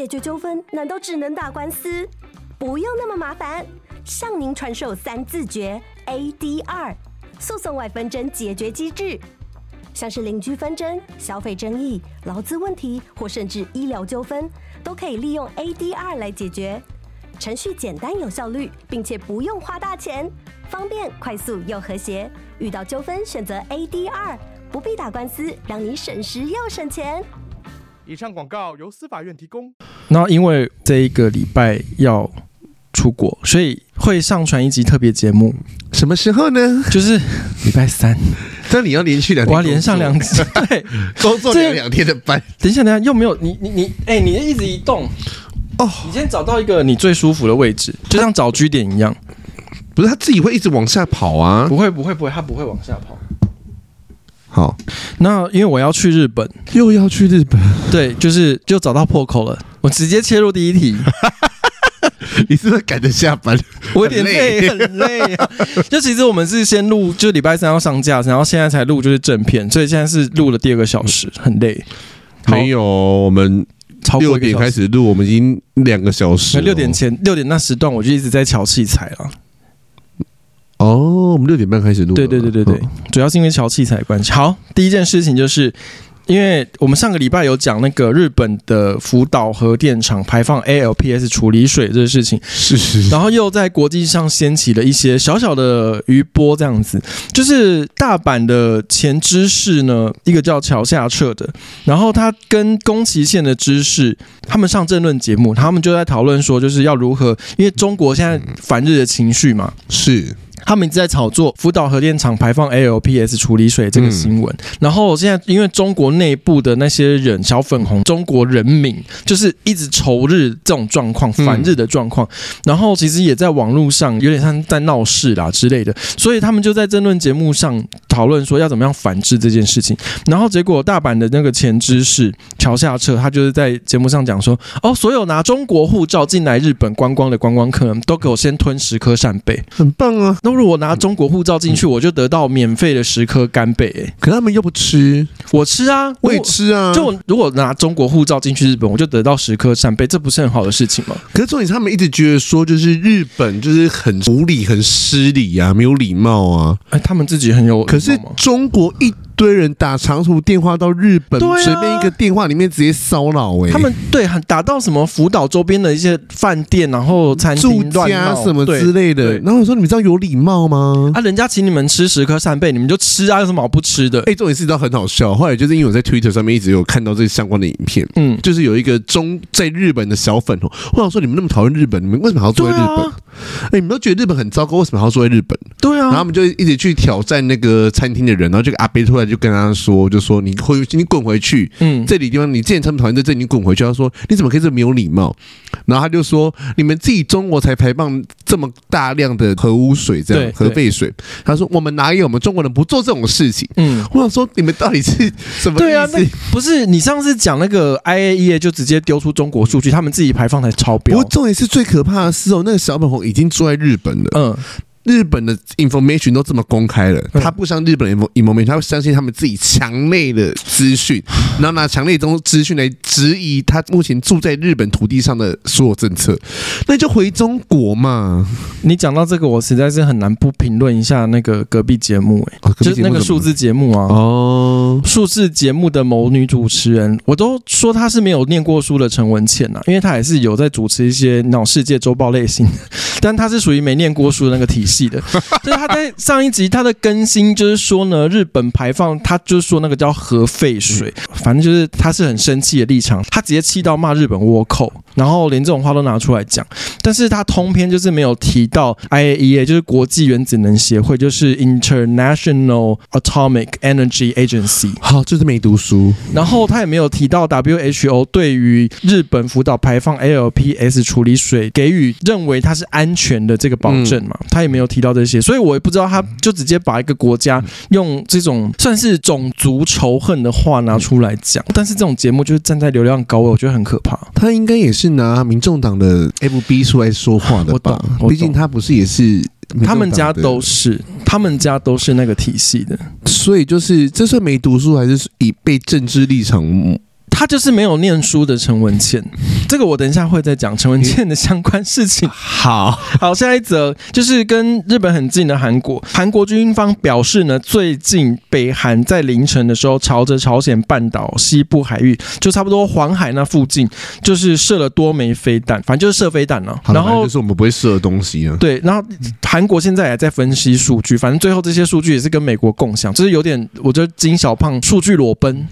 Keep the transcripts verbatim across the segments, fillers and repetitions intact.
解决纠纷难道只能打官司？不用那么麻烦，向您传授三字诀 A D R 诉讼外纷争解决机制，像是邻居纷争、消费争议、劳资问题或甚至医疗纠纷，都可以利用 A D R 来解决。程序简单有效率，并且不用花大钱，方便、快速又和谐。遇到纠纷选择 A D R， 不必打官司，让你省时又省钱。以上广告由司法院提供。然后因为这一个礼拜要出国，所以会上传一集特别节目。什么时候呢？就是礼拜三。但你要连续两天，我要连上两天，对，工作连两天的班。等一下，等一下，又没有你你你，哎、欸，你一直移动哦。Oh, 你今天找到一个你最舒服的位置，就像找据点一样。不是，他自己会一直往下跑啊？不会，不会，不会，他不会往下跑。好，那因为我要去日本，又要去日本，对，就是就找到破口了，我直接切入第一题。你是不是赶着下班？我有点累，很累、啊。就其实我们是先录，就礼拜三要上架，然后现在才录就是正片，所以现在是录了第二个小时，很累。没有，我们六点开始录，我们已经两个小时了。六点前，六点那时段我就一直在瞧器材了。哦，我们六点半开始录。对对对对对，嗯、主要是因为瞧器材的关系。好，第一件事情就是。因为我们上个礼拜有讲那个日本的福岛核电厂排放 A L P S 处理水这个事情，是是，然后又在国际上掀起了一些小小的余波，这样子，就是大阪的前知事呢，一个叫桥下彻的，然后他跟宫崎县的知事，他们上政论节目，他们就在讨论说，就是要如何，因为中国现在反日的情绪嘛，是。他们一直在炒作福岛核电厂排放 A L P S 处理水这个新闻、嗯，然后现在因为中国内部的那些人小粉红、中国人民就是一直仇日这种状况、反日的状况，嗯、然后其实也在网络上有点像在闹事啦之类的，所以他们就在政论节目上讨论说要怎么样反制这件事情，然后结果大阪的那个前知事桥下彻他就是在节目上讲说，哦，所有拿中国护照进来日本观光的观光客都给我先吞十颗扇贝，很棒啊。如果我拿中国护照进去，我就得到免费的十颗干贝、欸。可他们又不吃，我吃啊，我也吃啊。就如果拿中国护照进去日本，我就得到十颗扇贝，这不是很好的事情吗？可是重点是他们一直觉得说，就是日本就是很无理、很失礼啊，没有礼貌啊。哎、欸，他们自己很有。可是中国一堆人打长途电话到日本，随、啊、便一个电话里面直接骚扰哎。他们对打到什么福岛周边的一些饭店，然后餐厅乱闹什么之类的。然后我说你们这样有礼貌。冒吗？啊，人家请你们吃十颗扇贝，你们就吃啊，有什么好不吃的？哎、欸，重点是你知道很好笑。后来就是因为我在 Twitter 上面一直有看到这相关的影片，嗯，就是有一个中在日本的小粉红，我想说你们那么讨厌日本，你们为什么还要住在日本？哎、啊欸，你们都觉得日本很糟糕，为什么还要住在日本？对啊，然后他们就一直去挑战那个餐厅的人，然后这个阿伯突然就跟他说，就说你回你滚回去，嗯，这里地方你既然他们讨厌在这里，你滚回去。他说你怎么可以这么没有礼貌？然后他就说你们自己中国才排放这么大量的核污水。核废水，他说我们哪有我们中国人不做这种事情？嗯，我想说你们到底是什么意思？对啊，那不是你上次讲那个 I A E A 就直接丢出中国数据，他们自己排放才超标。不过重点是最可怕的是哦，那个小粉红已经住在日本了。嗯。日本的 information 都这么公开了，他不相信日本的 information， 他会相信他们自己墙内的资讯，然后拿墙内中资讯来质疑他目前住在日本土地上的所有政策，那就回中国嘛。你讲到这个，我实在是很难不评论一下那个隔壁节目、欸哦、就是那个数字节目啊，哦，数字节目的某女主持人，我都说她是没有念过书的陈文茜啊，因为她也是有在主持一些那种世界周报类型的，但她是属于没念过书的那个体系。就是他在上一集他的更新就是说呢，日本排放他就是说那个叫核废水，反正就是他是很生气的立场，他直接气到骂日本倭寇，然后连这种话都拿出来讲，但是他通篇就是没有提到 I A E A 就是国际原子能协会，就是 International Atomic Energy Agency， 好，就是没读书，然后他也没有提到 W H O 对于日本福岛排放 A L P S 处理水给予认为它是安全的这个保证嘛，他也没有提到这些，所以我也不知道他就直接把一个国家用这种算是种族仇恨的话拿出来讲，但是这种节目就是站在流量高位，我觉得很可怕。他应该也是拿民众党的 F B 出来说话的吧？毕竟他不是也是。他们家都是，他们家都是那个体系的，所以就是这算没读书还是以被政治立场他就是没有念书的陈文茜，这个我等一下会再讲陈文茜的相关事情。好好，下一则就是跟日本很近的韩国，韩国军方表示呢，最近北韩在凌晨的时候朝着朝鲜半岛西部海域，就差不多黄海那附近，就是射了多枚飞弹，反正就是射飞弹了、啊。然后就是我们不会射的东西啊。对，然后韩国现在也在分析数据，反正最后这些数据也是跟美国共享，就是有点，我觉得金小胖数据裸奔。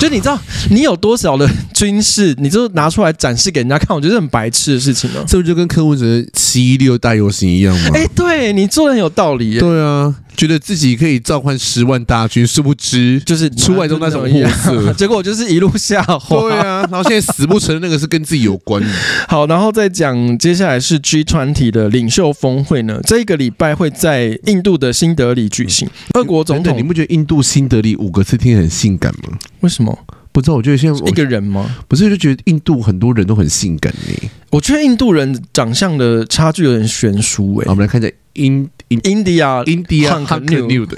就你知道你有多少的军事，你就拿出来展示给人家看，我觉得是很白痴的事情了、啊。这不就跟柯文哲七一六大游行一样吗？哎、欸，对你做的很有道理、欸。对啊，觉得自己可以召唤十万大军，殊不知就是出外都那种货色，结果我就是一路下滑。对啊，然后现在死不承认那个是跟自己有关的。好，然后再讲接下来是 G 二十 的领袖峰会呢，这一个礼拜会在印度的新德里举行。俄国总统，等等你不觉得印度新德里五个字听很性感吗？为什么？不知道，我觉得现在一个人吗？不是，就觉得印度很多人都很性感呢、欸。我觉得印度人长相的差距有点悬殊哎、欸。我们来看一下 In India India Hunk New 的，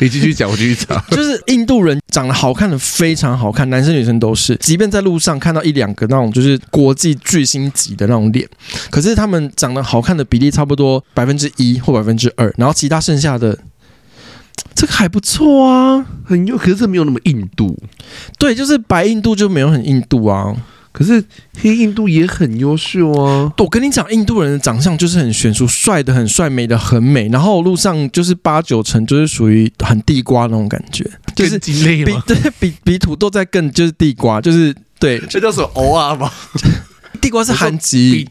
你继续讲，我继续讲。就是印度人长得好看的非常好看，男生女生都是，即便在路上看到一两个那种就是国际巨星级的那种脸，可是他们长得好看的比例差不多百分之一或百分之二，然后其他剩下的。这个还不错啊，很有，可是没有那么印度。对，就是白印度就没有很印度啊，可是黑印度也很优秀啊。我跟你讲，印度人的长相就是很悬殊，帅的很帅，美的很美，然后路上就是八九成就是属于很地瓜那种感觉，就是鸡肋嘛，对，比比土豆再更就是地瓜，就是对，这叫什么欧啊嘛？地瓜是韩籍。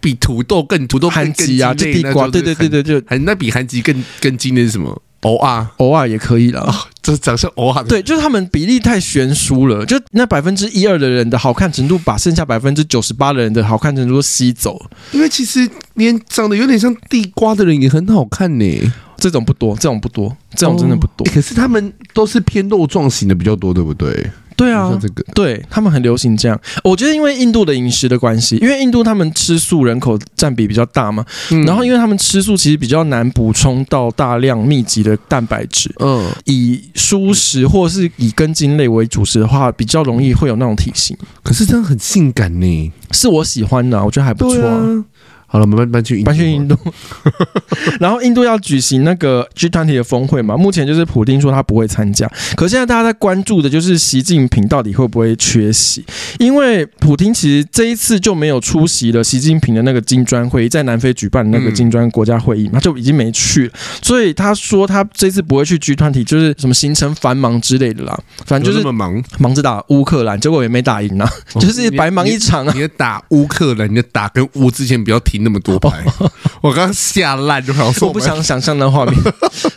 比土豆更土豆更鸡啊，就地瓜，对对对对，就那比韩籍更更精的是什么？偶尔偶尔也可以啦，这长相偶尔对，就是他们比例太悬殊了，就那百分之一二的人的好看程度，把剩下百分之九十八的人的好看程度都吸走。因为其实连长得有点像地瓜的人也很好看呢、欸，这种不多，这种不多，这种真的不多。哦欸、可是他们都是偏肉状型的比较多，对不对？对啊，这个、对他们很流行这样。我觉得因为印度的饮食的关系，因为印度他们吃素人口占比比较大嘛，嗯、然后因为他们吃素其实比较难补充到大量密集的蛋白质。嗯，以蔬食或是以根茎类为主食的话，比较容易会有那种体型。可是这样很性感呢、欸，是我喜欢的、啊，我觉得还不错、啊。对啊好了，我们搬去印度。搬去印度，然后印度要举行那个 G 二十 的峰会嘛，目前就是普丁说他不会参加，可现在大家在关注的就是习近平到底会不会缺席，因为普丁其实这一次就没有出席了习近平的那个金砖会议，在南非举办的那个金砖国家会议嘛，他就已经没去了，所以他说他这次不会去 G 二十，就是什么行程繁忙之类的啦，反正就是忙忙着打乌克兰，结果也没打赢啊，就是白忙一场啊。你打乌克兰，你的打跟乌之前比较挺。那么多牌，我刚吓烂就好。我不想想象那画面，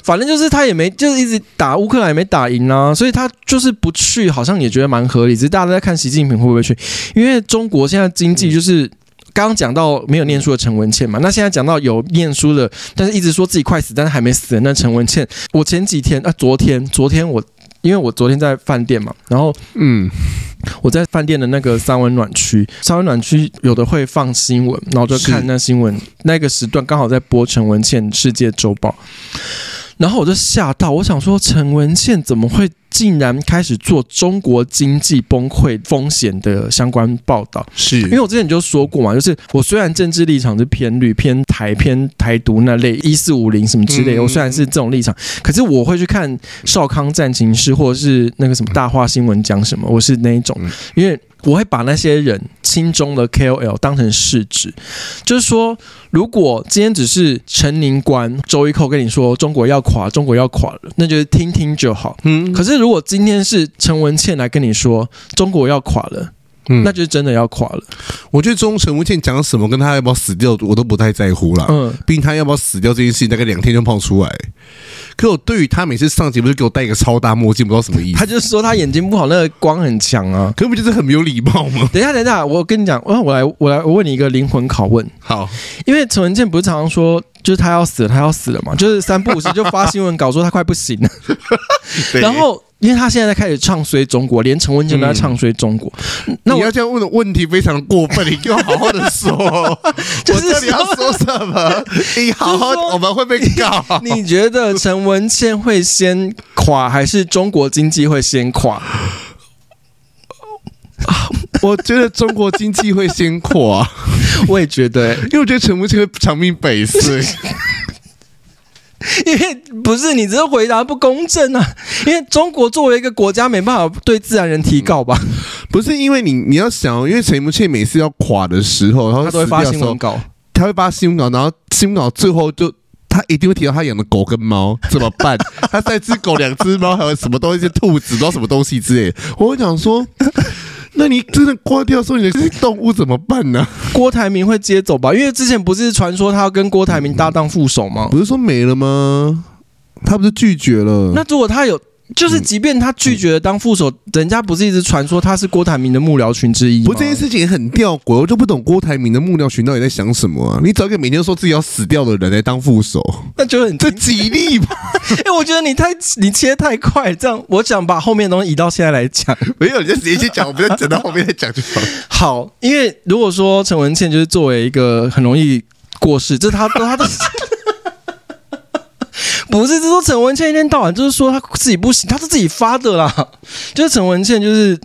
反正就是他也没，就是一直打乌克兰也没打赢啊，所以他就是不去，好像也觉得蛮合理。只是大家在看习近平会不会去，因为中国现在经济就是刚刚讲到没有念书的陈文茜嘛，那现在讲到有念书的，但是一直说自己快死，但是还没死的那陈文茜，我前几天啊，昨天，昨天我因为我昨天在饭店嘛，然后嗯。我在饭店的那个三温暖区，三温暖区有的会放新闻，然后就看那新闻，那个时段刚好在播陈文茜世界周报，然后我就吓到，我想说陈文茜怎么会竟然开始做中国经济崩溃风险的相关报道？是因为我之前就说过嘛，就是我虽然政治立场是偏绿、偏台、偏台独那类一四五零什么之类的，我虽然是这种立场，可是我会去看少康战情室或者是那个什么大话新闻讲什么，我是那一种，因为我会把那些人心中的 K O L 当成市值，就是说，如果今天只是陈宁官周一蔻跟你说中国要垮，中国要垮了，那就是听听就好。嗯，可是如果今天是陈文茜来跟你说中国要垮了。嗯、那就是真的要垮了。我觉得中陈文茜讲什么，跟他要不要死掉，我都不太在乎啦。嗯，毕竟他要不要死掉这件事情，大概两天就跑出来。可我对于他每次上节目就给我戴一个超大墨镜，不知道什么意思。他就是说他眼睛不好，那个光很强啊，可不就是很没有礼貌吗？等一下，等一下，我跟你讲，我来，我来，我问你一个灵魂拷问。好，因为陈文茜不是常常说。就是他要死了，他要死了嘛，就是三不五时就发新闻稿说他快不行了。然后，因为他现在在开始唱衰中国，连陈文茜都在唱衰中国。嗯、那我你要这样问的问题非常过分，你给我好好的说，就是我到底要说什么？你好好，我们会被告。你觉得陈文茜会先垮，还是中国经济会先垮？我觉得中国经济会先垮、啊，我也觉得、欸，因为我觉得陈木青会长命百岁。因为不是你这个回答不公正啊！因为中国作为一个国家，没办法对自然人提告吧？不是，因为你你要想，因为陈木青每次要垮的时候，然后他都会发新闻稿，他会发新闻稿，然后新闻稿最后就。他一定会提到他养的狗跟猫怎么办？他三只狗、两只猫，还有什么东西？兔子，不知道什么东西之类的。我会想说，那你真的挂掉，说你的动物怎么办呢、啊？郭台铭会接走吧？因为之前不是传说他要跟郭台铭搭档副手吗？不是说没了吗？他不是拒绝了？那如果他有，就是即便他拒绝了当副手，嗯、人家不是一直传说他是郭台铭的幕僚群之一吗？不，这件事情也很吊诡，我就不懂郭台铭的幕僚群到底在想什么啊！你找一个每天说自己要死掉的人来当副手，那就很这吉利吧？哎、欸，我觉得你太你切太快，这样我想把后面的东西移到现在来讲。没有，你就直接先讲，我们再整到后面再讲就好了。好，因为如果说陈文茜就是作为一个很容易过世，这他他的。不是，这说陈文茜一天到晚就是说她自己不行，她是自己发的啦。就是陈文茜就是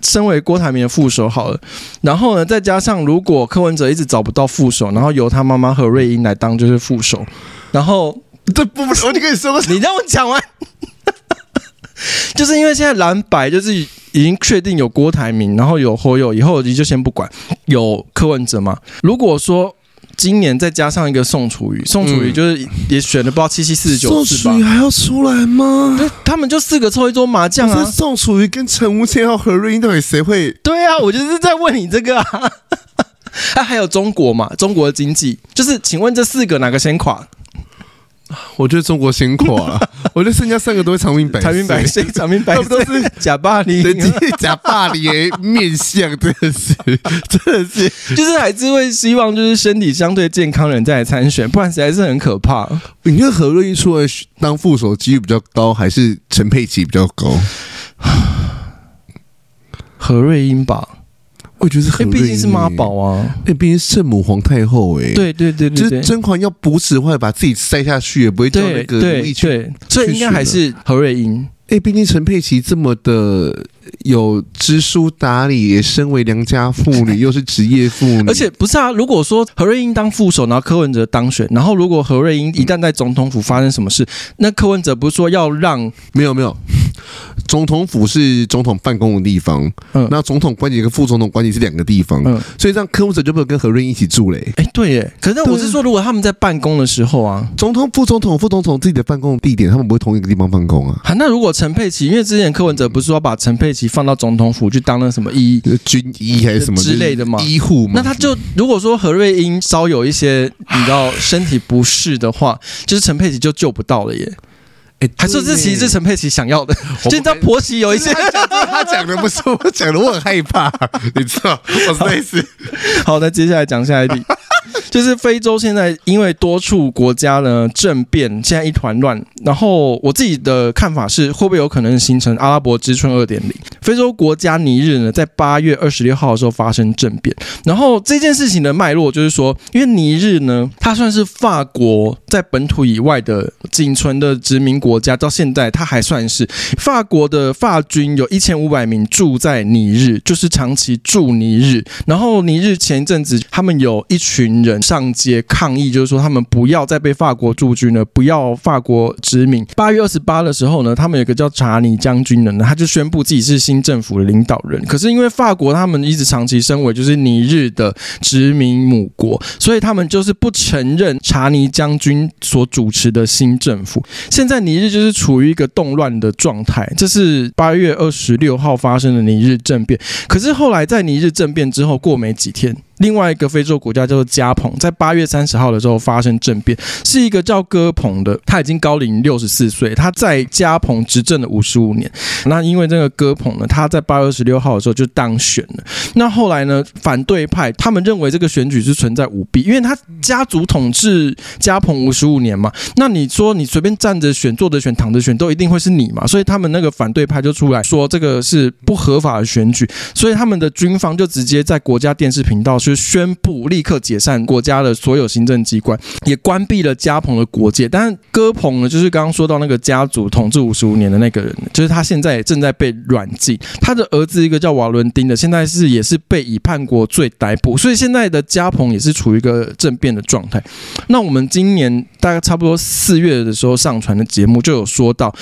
身为郭台铭的副手好了，然后呢，再加上如果柯文哲一直找不到副手，然后由他妈妈何瑞英来当就是副手，然后这不不，我就跟你说，你让我讲完。就是因为现在蓝白就是已经确定有郭台铭，然后有侯友，以后你就先不管有柯文哲嘛。如果说今年再加上一个宋楚瑜，宋楚瑜就是也选了不知道七七四十九次吧。宋楚瑜还要出来吗？他们就四个凑一桌麻将啊。宋楚瑜跟陈无谦和何瑞英到底谁会？对啊，我就是在问你这个啊。啊，还有中国嘛，中国的经济，就是请问这四个哪个先垮？我觉得中国先垮了，我觉得剩下三个都会长命百岁，长命百岁，长命百岁，都是假霸凌，假霸凌的面相，真的是，真的是，就是还是会希望就是身体相对健康的人再来参选，不然实在是很可怕。你看何瑞一出来当副手几率比较高，还是陈佩琪比较高？何瑞英吧。我觉得是很，毕、欸、竟是妈宝啊，哎、欸，毕竟是圣母皇太后哎、欸，对对 对, 對, 對, 對就是甄嬛要不死的话，把自己塞下去也不会叫那个武力去，對對對所以应该还是何瑞英。哎、欸，毕竟陈佩琪这么的有知书达理，也身为良家妇女，又是职业妇女，而且不是啊。如果说何瑞英当副手，然后柯文哲当选，然后如果何瑞英一旦在总统府发生什么事，嗯、那柯文哲不是说要让没有没有。总统府是总统办公的地方，嗯、那总统官邸跟副总统官邸是两个地方，嗯、所以这样柯文哲就不能跟何润一起住嘞、欸。哎、欸，对耶。可是我是说，如果他们在办公的时候啊，总统、副总统、副总统自己的办公地点，他们不会同一个地方办公啊。啊那如果陈佩琪，因为之前柯文哲不是说把陈佩琪放到总统府去当那什么医军医还是什么之类的嘛，医护嘛。那他就如果说何瑞英稍有一些你知道身体不适的话，就是陈佩琪就救不到了耶。欸、还说这其实是陈佩琪想要的，就你知道婆媳有一些他讲的不是我讲的，我很害怕，你知道我是类似。好，那接下来讲下一题，就是非洲现在因为多处国家呢政变，现在一团乱。然后我自己的看法是，会不会有可能形成阿拉伯之春 二点零？ 非洲国家尼日呢，在八月二十六号的时候发生政变。然后这件事情的脉络就是说，因为尼日呢，它算是法国在本土以外的仅存的殖民国。国家到现在，它还算是法国的法军有一千五百名住在尼日，就是长期驻尼日。然后尼日前一阵子，他们有一群人上街抗议，就是说他们不要再被法国驻军了，不要法国殖民。八月二十八的时候呢，他们有一个叫查尼将军的，他就宣布自己是新政府的领导人。可是因为法国他们一直长期身为就是尼日的殖民母国，所以他们就是不承认查尼将军所主持的新政府。现在尼日尼日就是处于一个动乱的状态，这是八月二十六号发生的尼日政变。可是后来在尼日政变之后过没几天，另外一个非洲国家叫做加蓬，在八月三十号的时候发生政变，是一个叫哥蓬的，他已经高龄六十四岁，他在加蓬执政了五十五年。那因为这个哥蓬呢，他在八月二十六号的时候就当选了。那后来呢，反对派他们认为这个选举是存在舞弊，因为他家族统治加蓬五十五年嘛，那你说你随便站着选、坐着选、躺着选都一定会是你嘛，所以他们那个反对派就出来说这个是不合法的选举，所以他们的军方就直接在国家电视频道时宣布立刻解散国家的所有行政机关，也关闭了加蓬的国界。但是戈蓬呢，就是刚刚说到那个家族统治五十五年的那个人，就是他现在也正在被软禁。他的儿子一个叫瓦伦丁的，现在是也是被以叛国罪逮捕，所以现在的加蓬也是处于一个政变的状态。那我们今年大概差不多四月的时候上传的节目就有说到，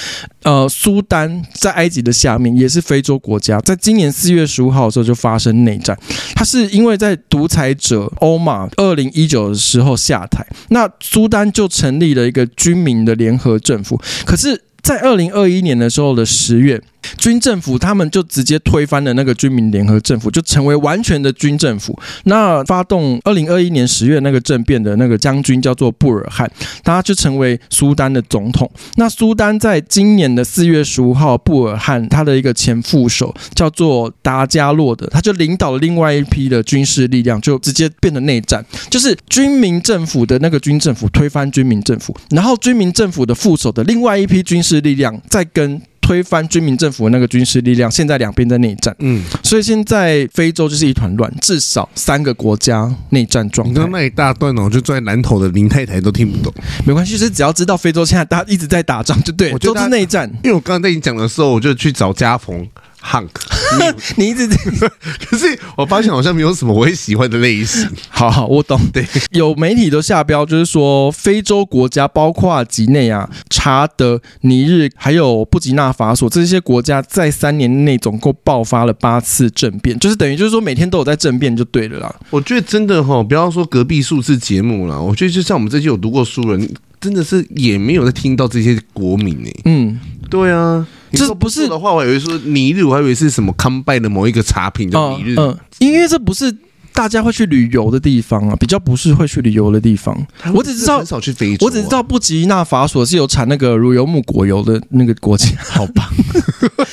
呃，苏丹在埃及的下面也是非洲国家，在今年四月十五号的时候就发生内战。它是因为在独裁者欧马二零一九的时候下台，那苏丹就成立了一个军民的联合政府。可是，在二零二一年的时候的十月。军政府他们就直接推翻了那个军民联合政府，就成为完全的军政府。那发动二零二一年十月那个政变的那个将军叫做布尔汉，他就成为苏丹的总统。那苏丹在今年的四月十五号，布尔汉他的一个前副手叫做达加洛的，他就领导了另外一批的军事力量，就直接变成内战，就是军民政府的那个军政府推翻军民政府，然后军民政府的副手的另外一批军事力量再跟推翻军民政府的那个军事力量，现在两边在内战，嗯，所以现在非洲就是一团乱，至少三个国家内战状态。你刚那一大段哦，就坐在南投的林太太都听不懂，没关系，就是只要知道非洲现在大家一直在打仗，就对，都是内战。因为我刚刚在你讲的时候，我就去找家逢。Hunk， 你一直可是我发现好像没有什么我会喜欢的类型。好好，我懂。对，有媒体都下标，就是说非洲国家包括几内亚、查德、尼日还有布吉纳法索这些国家，在三年内总共爆发了八次政变，就是等于就是说每天都有在政变就对了啦。我觉得真的齁，不要说隔壁数字节目啦，我觉得就像我们这些有读过书人，真的是也没有在听到这些国民欸。嗯，对啊。这不是的话，我以为说尼日，我还以为是什么康拜的某一个茶品叫尼日，嗯，因为这不是大家会去旅游的地方啊，比较不是会去旅游的地方。我只知道很少去非洲，我只知道布吉纳法索是有产那个乳油木果油的那个国家，好棒！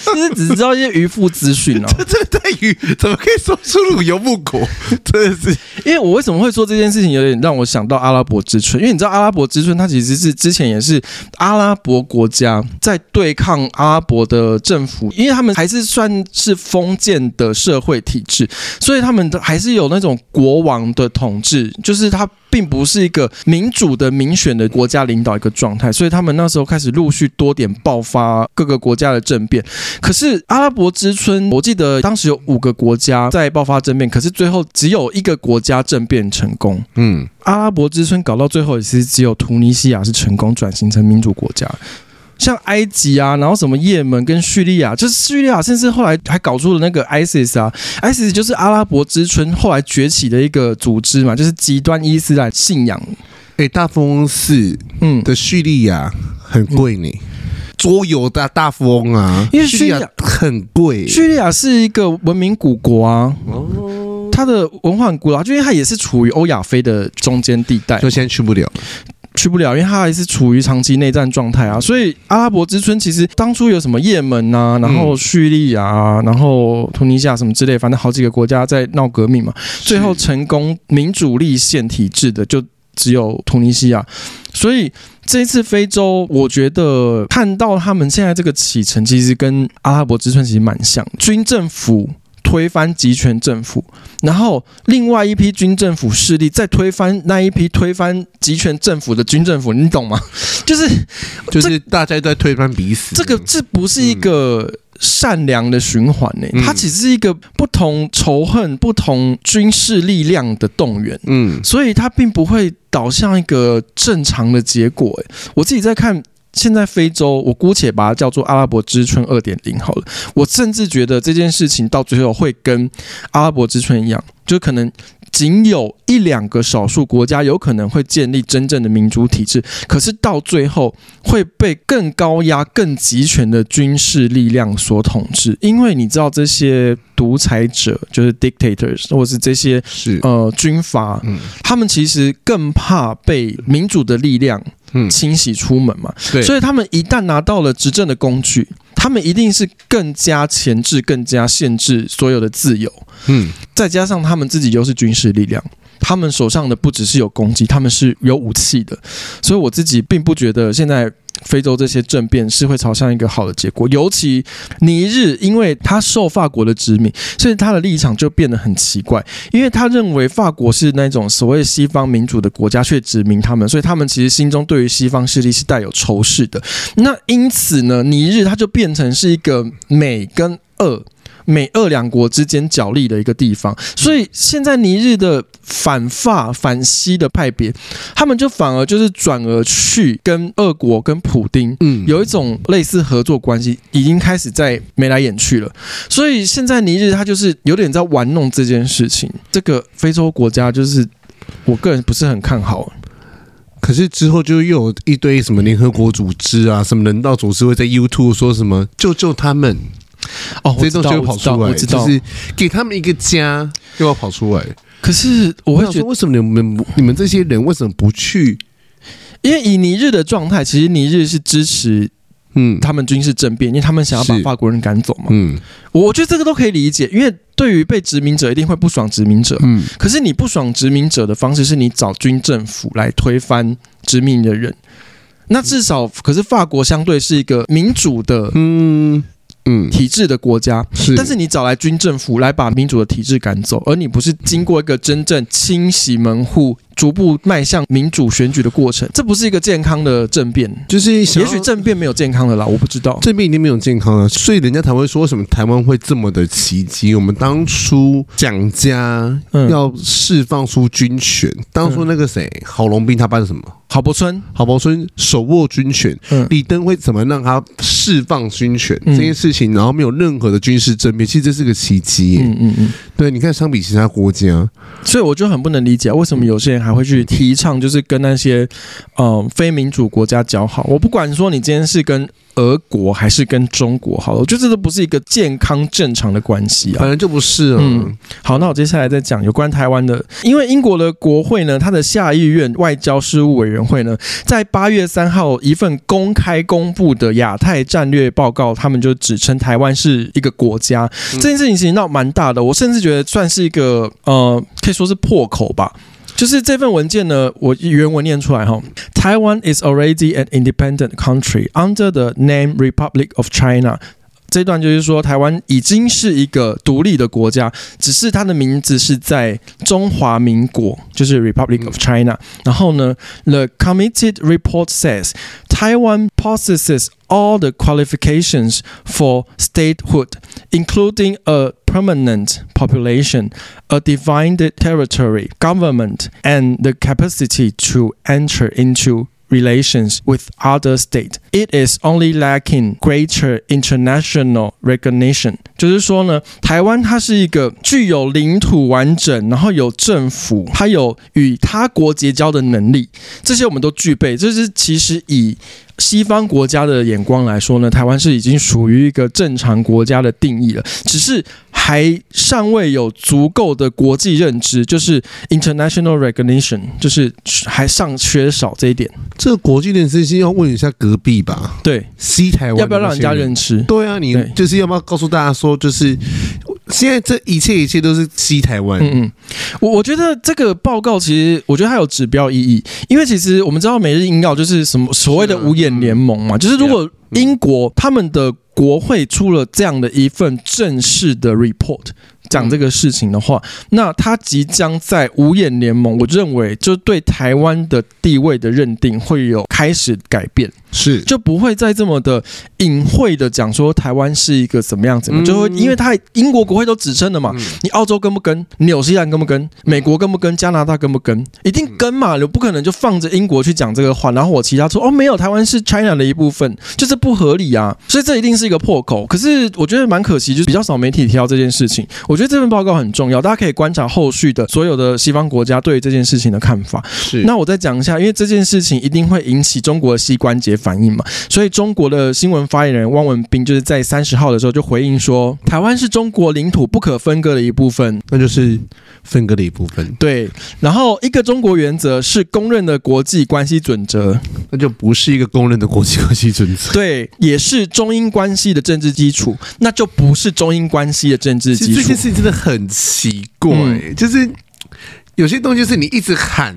就是只知道一些渔夫资讯啊，这真的太愚，怎么可以说出乳油木果？真的是，因为我为什么会说这件事情，有点让我想到阿拉伯之春，因为你知道阿拉伯之春，它其实是之前也是阿拉伯国家在对抗阿拉伯的政府，因为他们还是算是封建的社会体制，所以他们还是有那种国王的统治，就是他并不是一个民主的民选的国家领导一个状态，所以他们那时候开始陆续多点爆发各个国家的政变。可是阿拉伯之春，我记得当时有五个国家在爆发政变，可是最后只有一个国家政变成功。嗯，阿拉伯之春搞到最后也是只有突尼西亚是成功转型成民主国家。像埃及啊，然后什么也门跟叙利亚，就是叙利亚甚至后来还搞出了那个 ISIS 啊 ，ISIS 就是阿拉伯之春后来崛起的一个组织嘛，就是极端伊斯兰信仰。哎、欸，大富翁是嗯的叙利亚很贵呢。嗯嗯，桌游的大富翁啊，因为叙利亚很贵，叙利亚是一个文明古国啊。哦，它的文化很古老，就因为它也是处于欧亚非的中间地带，就现在去不了。去不了，因为他还是处于长期内战状态啊，所以阿拉伯之春其实当初有什么也门啊，然后叙利亚啊，然后突尼西亚什么之类，反正好几个国家在闹革命嘛，最后成功民主立宪体制的就只有突尼西亚。所以这一次非洲，我觉得看到他们现在这个启程，其实跟阿拉伯之春其实蛮像，军政府推翻集权政府，然后另外一批军政府势力再推翻那一批推翻集权政府的军政府，你懂吗？就是就是大家在推翻彼此，这个这不是一个善良的循环呢、欸，它其实是一个不同仇恨、不同军事力量的动员，嗯，所以它并不会导向一个正常的结果、欸。我自己在看。现在非洲，我姑且把它叫做阿拉伯之春 二点零 好了。我甚至觉得这件事情到最后会跟阿拉伯之春一样，就可能仅有一两个少数国家有可能会建立真正的民主体制，可是到最后会被更高压、更集权的军事力量所统治。因为你知道这些独裁者，就是 dictators， 或是这些是呃军阀、嗯，他们其实更怕被民主的力量。嗯，清洗出门嘛，所以他们一旦拿到了执政的工具，他们一定是更加钳制、更加限制所有的自由。嗯，再加上他们自己又是军事力量，他们手上的不只是有攻击，他们是有武器的。所以我自己并不觉得现在非洲这些政变是会朝向一个好的结果。尤其尼日，因为他受法国的殖民，所以他的立场就变得很奇怪，因为他认为法国是那种所谓西方民主的国家，却殖民他们，所以他们其实心中对于西方势力是带有仇视的。那因此呢，尼日它就变成是一个美跟俄美俄两国之间角力的一个地方，所以现在尼日的反法反西的派别，他们就反而就是转而去跟俄国跟普丁，嗯，有一种类似合作关系，已经开始在眉来眼去了。所以现在尼日他就是有点在玩弄这件事情，这个非洲国家就是我个人不是很看好。可是之后就又有一堆什么联合国组织啊，什么人道组织会在 YouTube 说什么救救他们。哦，这东西会跑出来，就是给他们一个家，又要跑出来。可是我会觉得，为什么你们你们这些人为什么不去？因为以尼日的状态，其实尼日是支持。嗯，他们军事政变，因为他们想要把法国人赶走嘛。嗯，我觉得这个都可以理解，因为对于被殖民者一定会不爽殖民者。嗯，可是你不爽殖民者的方式是你找军政府来推翻殖民的人。那至少，可是法国相对是一个民主的，嗯。嗯，体制的国家，是但是你找来军政府来把民主的体制赶走，而你不是经过一个真正清洗门户、逐步迈向民主选举的过程，这不是一个健康的政变。就是也许政变没有健康的啦，我不知道，政变一定没有健康的，所以人家才会说什么台湾会这么的奇迹。我们当初蒋家要释放出军权，嗯、当初那个谁郝龙斌他办什么？郝柏村，郝柏村手握军权，嗯、李登辉怎么让他释放军权、嗯、这件事？然后没有任何的军事政变，其实这是个奇迹。嗯嗯嗯，对，你看相比其他国家，所以我就很不能理解为什么有些人还会去提倡，就是跟那些呃非民主国家交好。我不管说你今天是跟俄国还是跟中国好了，我觉得这都不是一个健康正常的关系啊，反正就不是啊。嗯，好，那我接下来再讲有关台湾的，因为英国的国会呢，它的下议院外交事务委员会呢，在八月三号一份公开公布的亚太战略报告，他们就指称台湾是一个国家，嗯、这件事情其实闹蛮大的，我甚至觉得算是一个呃，可以说是破口吧。就是这份文件呢，我原文念出来哈。Taiwan is already an independent country under the name Republic of China。这段就是说，台湾已经是一个独立的国家，只是它的名字是在中华民国，就是 Republic of China。然后呢 ，The committed report says Taiwan possesses all the qualifications for statehood, including a permanent population, a divided territory, government, and the capacity to enter into.relations with other states. It is only lacking greater international recognition. 就是说呢，台湾它是一个具有领土完整，然后有政府，它有与他国结交的能力，这些我们都具备。这是其实以西方国家的眼光来说呢，台湾是已经属于一个正常国家的定义了，只是还尚未有足够的国际认知，就是 international recognition， 就是还尚缺少这一点。这个国际认知先要问一下隔壁吧，对，西台湾要不要让人家认识？对啊，你就是要不要告诉大家说，就是现在这一切一切都是西台湾。嗯嗯，我我觉得这个报告其实我觉得它有指标意义，因为其实我们知道美日英澳就是什么所谓的无眼联盟嘛，就是如果英国他们的国会出了这样的一份正式的 report。讲这个事情的话，那他即将在五眼联盟，我认为就对台湾的地位的认定会有开始改变，是就不会再这么的隐晦的讲说台湾是一个怎么样怎么样，就会因为他英国国会都指称了嘛，嗯、你澳洲跟不跟，纽西兰跟不跟，美国跟不跟，加拿大跟不跟，一定跟嘛，你不可能就放着英国去讲这个话，然后我其他说哦没有，台湾是 China 的一部分，就是不合理啊，所以这一定是一个破口。可是我觉得蛮可惜，就是比较少媒体提到这件事情。我觉得这份报告很重要，大家可以观察后续的所有的西方国家对于这件事情的看法。是，那我再讲一下，因为这件事情一定会引起中国的膝关节反应嘛，所以中国的新闻发言人汪文斌就是在三十号的时候就回应说，台湾是中国领土不可分割的一部分，那就是分割的一部分。对，然后一个中国原则是公认的国际关系准则，那就不是一个公认的国际关系准则。对，也是中英关系的政治基础，那就不是中英关系的政治基础。这真的很奇怪、欸，嗯、就是有些东西是你一直喊，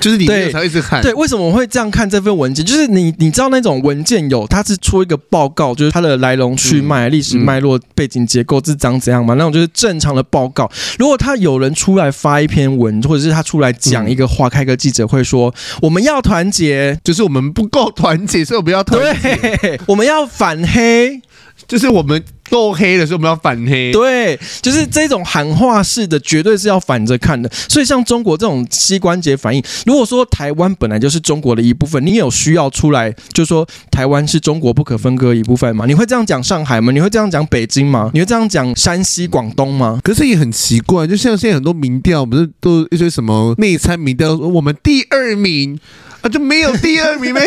就是你才会一直看。对，为什么我会这样看这份文件？就是你你知道那种文件有，它是出一个报告，就是它的来龙去脉、历、嗯、史脉络、背景结构是长怎样嘛？那种就是正常的报告。如果他有人出来发一篇文，或者是他出来讲一个话、嗯，开个记者会说我们要团结，就是我们不够团结，所以我们要团结。对，我们要反黑。就是我们够黑的时候，我们要反黑。对，就是这种喊话式的，绝对是要反着看的。所以像中国这种膝关节反应，如果说台湾本来就是中国的一部分，你有需要出来就说台湾是中国不可分割的一部分吗？你会这样讲上海吗？你会这样讲北京吗？你会这样讲山西、广东吗？可是也很奇怪，就像现在很多民调，不是都一些什么内参民调，我们第二名。啊，就没有第二名呗，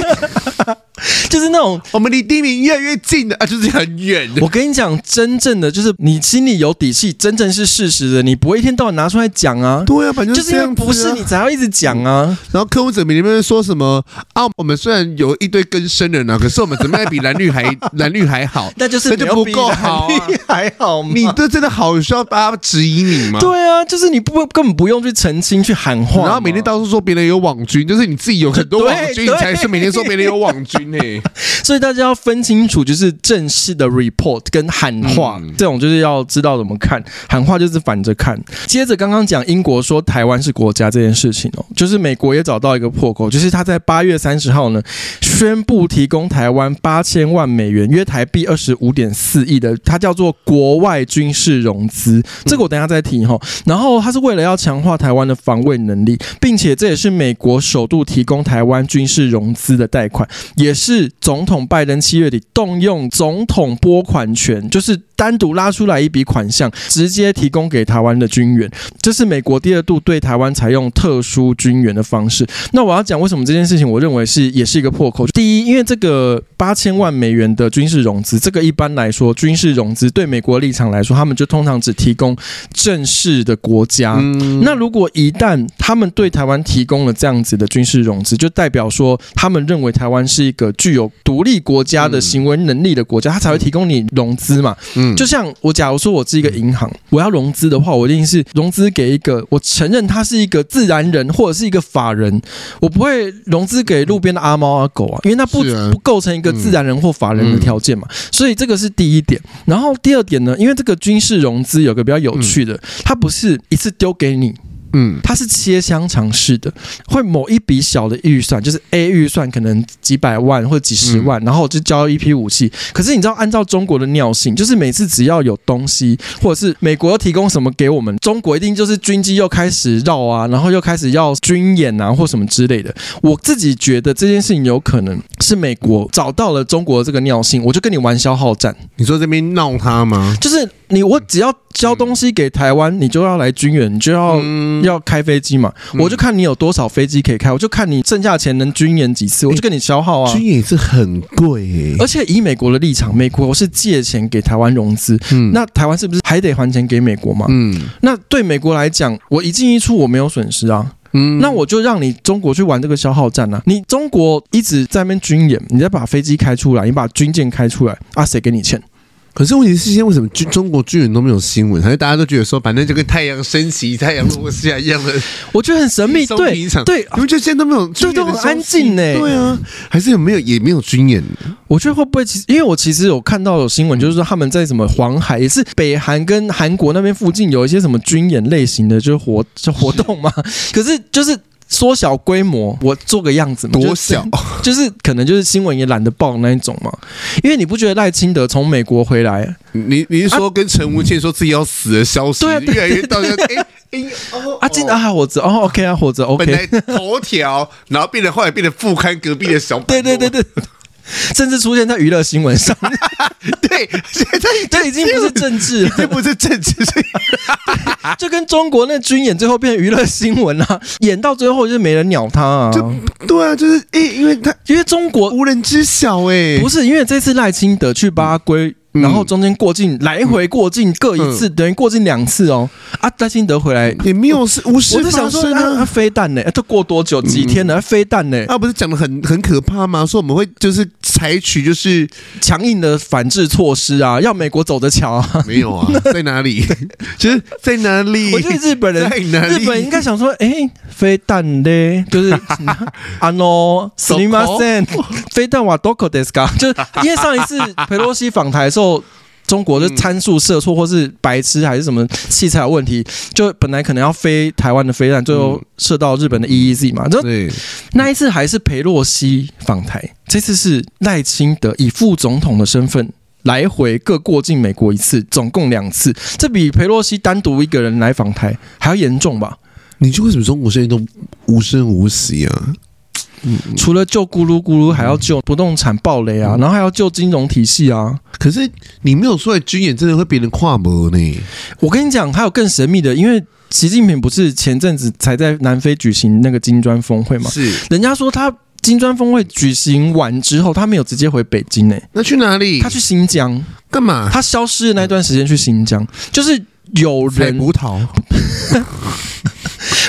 就是那种我们离第一名越来越近的啊，就是很远的。我跟你讲，真正的就是你心里有底气，真正是事实的，你不会一天到晚拿出来讲啊。对啊，反正就是这样子啊，就是因为不是你才要一直讲啊。嗯、然后柯文哲每天说什么啊，我们虽然有一堆更生人啊，可是我们怎么样比蓝绿还蓝绿还好？那就是那就不够好、啊，还好吗？你这真的好需要大家质疑你吗？对啊，就是你不根本不用去澄清去喊话，然后每天到处说别人有网军，就是你自己有。很多网军才是每天说别人有网军欸所以大家要分清楚，就是正式的 report 跟喊话、嗯、这种就是要知道怎么看，喊话就是反着看。接着刚刚讲英国说台湾是国家这件事情哦，就是美国也找到一个破口，就是他在八月三十号呢宣布提供台湾八千万美元，约台币 二十五点四亿的，它叫做国外军事融资，这个我等一下再提哦。然后它是为了要强化台湾的防卫能力，并且这也是美国首度提供台湾军事融资的贷款，也是总统拜登七月底动用总统拨款权，就是单独拉出来一笔款项，直接提供给台湾的军援。这是美国第二度对台湾采用特殊军援的方式。那我要讲为什么这件事情，我认为是也是一个破口。第一，因为这个八千万美元的军事融资，这个一般来说军事融资对美国立场来说，他们就通常只提供正式的国家。嗯、那如果一旦他们对台湾提供了这样子的军事融资，就代表说他们认为台湾是一个具有独立国家的行为能力的国家，他才会提供你融资嘛。嗯，就像我假如说我是一个银行，我要融资的话，我一定是融资给一个我承认他是一个自然人或者是一个法人，我不会融资给路边的阿猫阿狗啊，因为那 不, 不构成一个自然人或法人的条件嘛。所以这个是第一点。然后第二点呢，因为这个军事融资有个比较有趣的，它不是一次丢给你。嗯，它是切香肠式的，会某一笔小的预算，就是 A 预算可能几百万或几十万、嗯、然后就交一批武器。可是你知道按照中国的尿性，就是每次只要有东西或者是美国要提供什么给我们，中国一定就是军机又开始绕啊，然后又开始要军演啊或什么之类的。我自己觉得这件事情有可能是美国找到了中国的这个尿性，我就跟你玩消耗战。你说这边闹他吗？就是你我只要交东西给台湾，你就要来军援，你就要、嗯、要开飞机嘛、嗯、我就看你有多少飞机可以开，我就看你剩下的钱能军演几次、欸、我就跟你消耗啊。军演是很贵欸，而且以美国的立场，美国是借钱给台湾融资、嗯、那台湾是不是还得还钱给美国嘛？嗯，那对美国来讲，我一进一出我没有损失啊。嗯，那我就让你中国去玩这个消耗战啊！你中国一直在那边军演，你再把飞机开出来，你把军舰开出来啊，谁给你钱？可是问题是，现在为什么中国军人都没有新闻？还是大家都觉得说，反正就跟太阳升起、太阳落下一样的，我觉得很神秘。对对，你们就现在都没有军演的，就都很安静呢、欸。对啊，还是有没有也没有军演？我觉得会不会其实，因为我其实有看到有新闻，就是说他们在什么黄海，也是北韩跟韩国那边附近有一些什么军演类型的，就是活就活动嘛。可是就是。缩小规模，我做个样子嘛，多小，就是、就是、可能就是新闻也懒得报那一种嘛。因为你不觉得赖清德从美国回来，你你是说跟陈文茜说自己要死的消息、啊、越来越到哎哎哦，阿金啊还活着哦 ，OK 啊活着 ，OK。本来头条，然后变得后来变得副刊隔壁的小版，对对对对。甚至出现在娱乐新闻上，对，这已经不是政治了，这不是政治，就跟中国那军演最后变成娱乐新闻啊，演到最后就是没人鸟他啊，对啊，就是、欸、因为他因为中国无人知晓哎、欸，不是因为这次赖清德去巴拉圭。然后中间过境来回过境各一次，等于过境两次哦。啊，戴金德回来也没有事，无事发生啊。飞弹呢？这过多久？几天呢？飞弹呢？啊，不是讲的很很可怕吗？说我们会就是采取就是强硬的反制措施啊，要美国走着瞧啊。没有啊，在哪里？就是在哪里？我觉得日本人，日本应该想说，哎、欸，飞弹嘞，就是啊 no， すみません，飞弹はどこですか？就是因为上一次佩洛西访台的时候。中国的参数射错，或是白痴还是什么器材有问题，就本来可能要飞台湾的飞弹，最后射到日本的 E E Z 嘛。对，那一次还是裴洛西访台，这次是赖清德以副总统的身份来回各过境美国一次，总共两次，这比裴洛西单独一个人来访台还要严重吧？你就为什么中国现在都无声无息啊？嗯、除了救咕噜咕噜，还要救不动产暴雷啊，嗯、然后还要救金融体系啊。可是你没有出来军演，真的会变成跨模呢。我跟你讲，还有更神秘的，因为习近平不是前阵子才在南非举行那个金砖峰会嘛？是，人家说他金砖峰会举行完之后，他没有直接回北京呢、欸。那去哪里？他去新疆干嘛？他消失的那段时间去新疆，就是有人采葡萄。